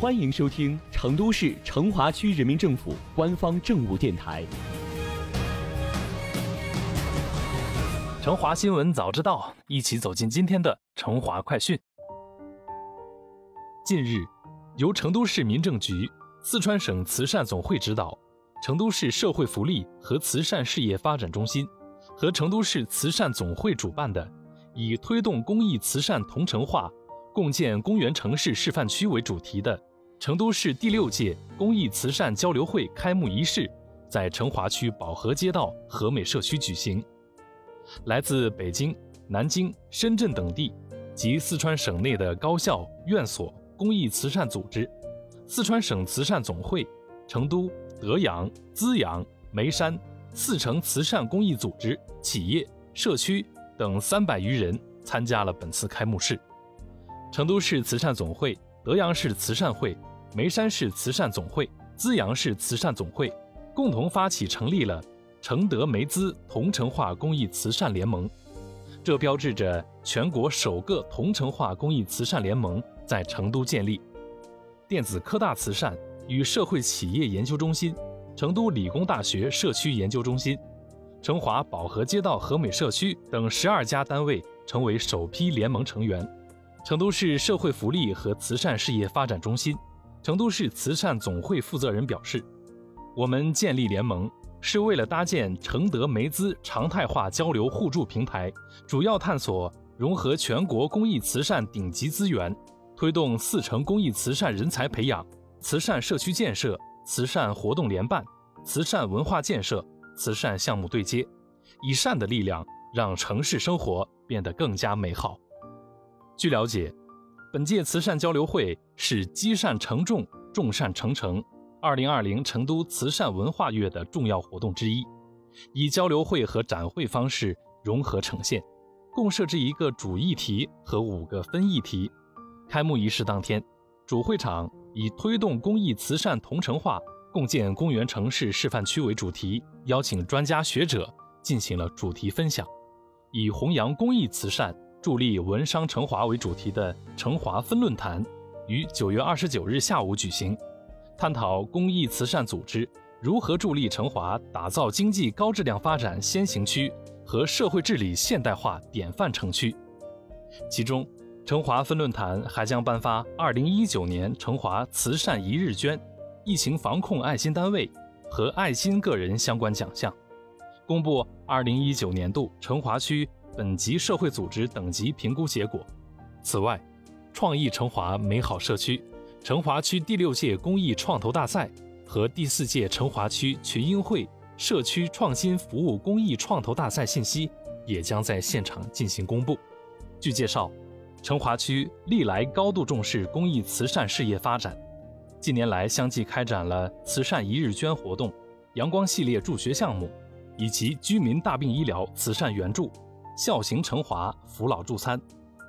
欢迎收听成都市成华区人民政府官方政务电台《成华新闻早知道》，一起走进今天的成华快讯。近日，由成都市民政局、四川省慈善总会指导，成都市社会福利和慈善事业发展中心和成都市慈善总会主办的以推动公益慈善同城化、共建公园城市示范区为主题的成都市第6届公益慈善交流会开幕仪式在成华区宝和街道和美社区举行。来自北京、南京、深圳等地及四川省内的高校、院所、公益慈善组织、四川省慈善总会、成都、德阳、资阳、眉山、四城慈善公益组织、企业、社区等300余人参加了本次开幕式。成都市慈善总会、德阳市慈善会、眉山市慈善总会、资阳市慈善总会共同发起成立了成德眉资同城化公益慈善联盟，这标志着全国首个同城化公益慈善联盟在成都建立。电子科大慈善与社会企业研究中心、成都理工大学社区研究中心、成华宝和街道和美社区等12家单位成为首批联盟成员。成都市社会福利和慈善事业发展中心、成都市慈善总会负责人表示，我们建立联盟是为了搭建成德眉资常态化交流互助平台，主要探索融合全国公益慈善顶级资源，推动四城公益慈善人才培养、慈善社区建设、慈善活动联办、慈善文化建设、慈善项目对接，以善的力量让城市生活变得更加美好。据了解，本届慈善交流会是积善成众、众善成城2020成都慈善文化月的重要活动之一，以交流会和展会方式融合呈现，共设置1个主议题和5个分议题。开幕仪式当天，主会场以推动公益慈善同城化、共建公园城市示范区为主题，邀请专家学者进行了主题分享。以弘扬公益慈善、助力文商成华为主题的成华分论坛于9月29日下午举行，探讨公益慈善组织如何助力成华打造经济高质量发展先行区和社会治理现代化典范城区。其中，成华分论坛还将颁发2019年成华慈善一日捐、疫情防控爱心单位和爱心个人相关奖项，公布2019年度成华区本级社会组织等级评估结果。此外，创意成华美好社区、成华区第6届公益创投大赛和第4届成华区群英会社区创新服务公益创投大赛信息也将在现场进行公布。据介绍，成华区历来高度重视公益慈善事业发展，近年来相继开展了慈善一日捐活动、阳光系列助学项目以及居民大病医疗慈善援助、孝行成华扶老助餐、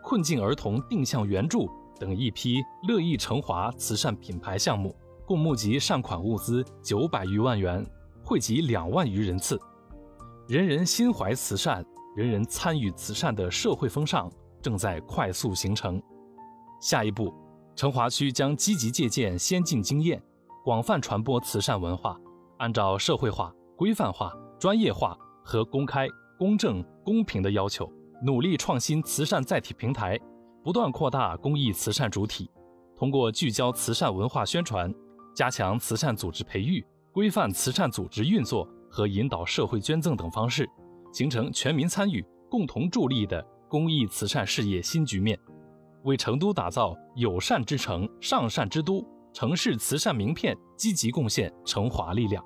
困境儿童定向援助等一批乐意成华慈善品牌项目，共募集善款物资900余万元，惠及2万余人次。人人心怀慈善、人人参与慈善的社会风尚正在快速形成。下一步，成华区将积极借鉴先进经验，广泛传播慈善文化，按照社会化、规范化、专业化和公开、公正、公平的要求，努力创新慈善载体平台，不断扩大公益慈善主体，通过聚焦慈善文化宣传，加强慈善组织培育，规范慈善组织运作和引导社会捐赠等方式，形成全民参与、共同助力的公益慈善事业新局面，为成都打造友善之城、上善之都、城市慈善名片积极贡献成华力量。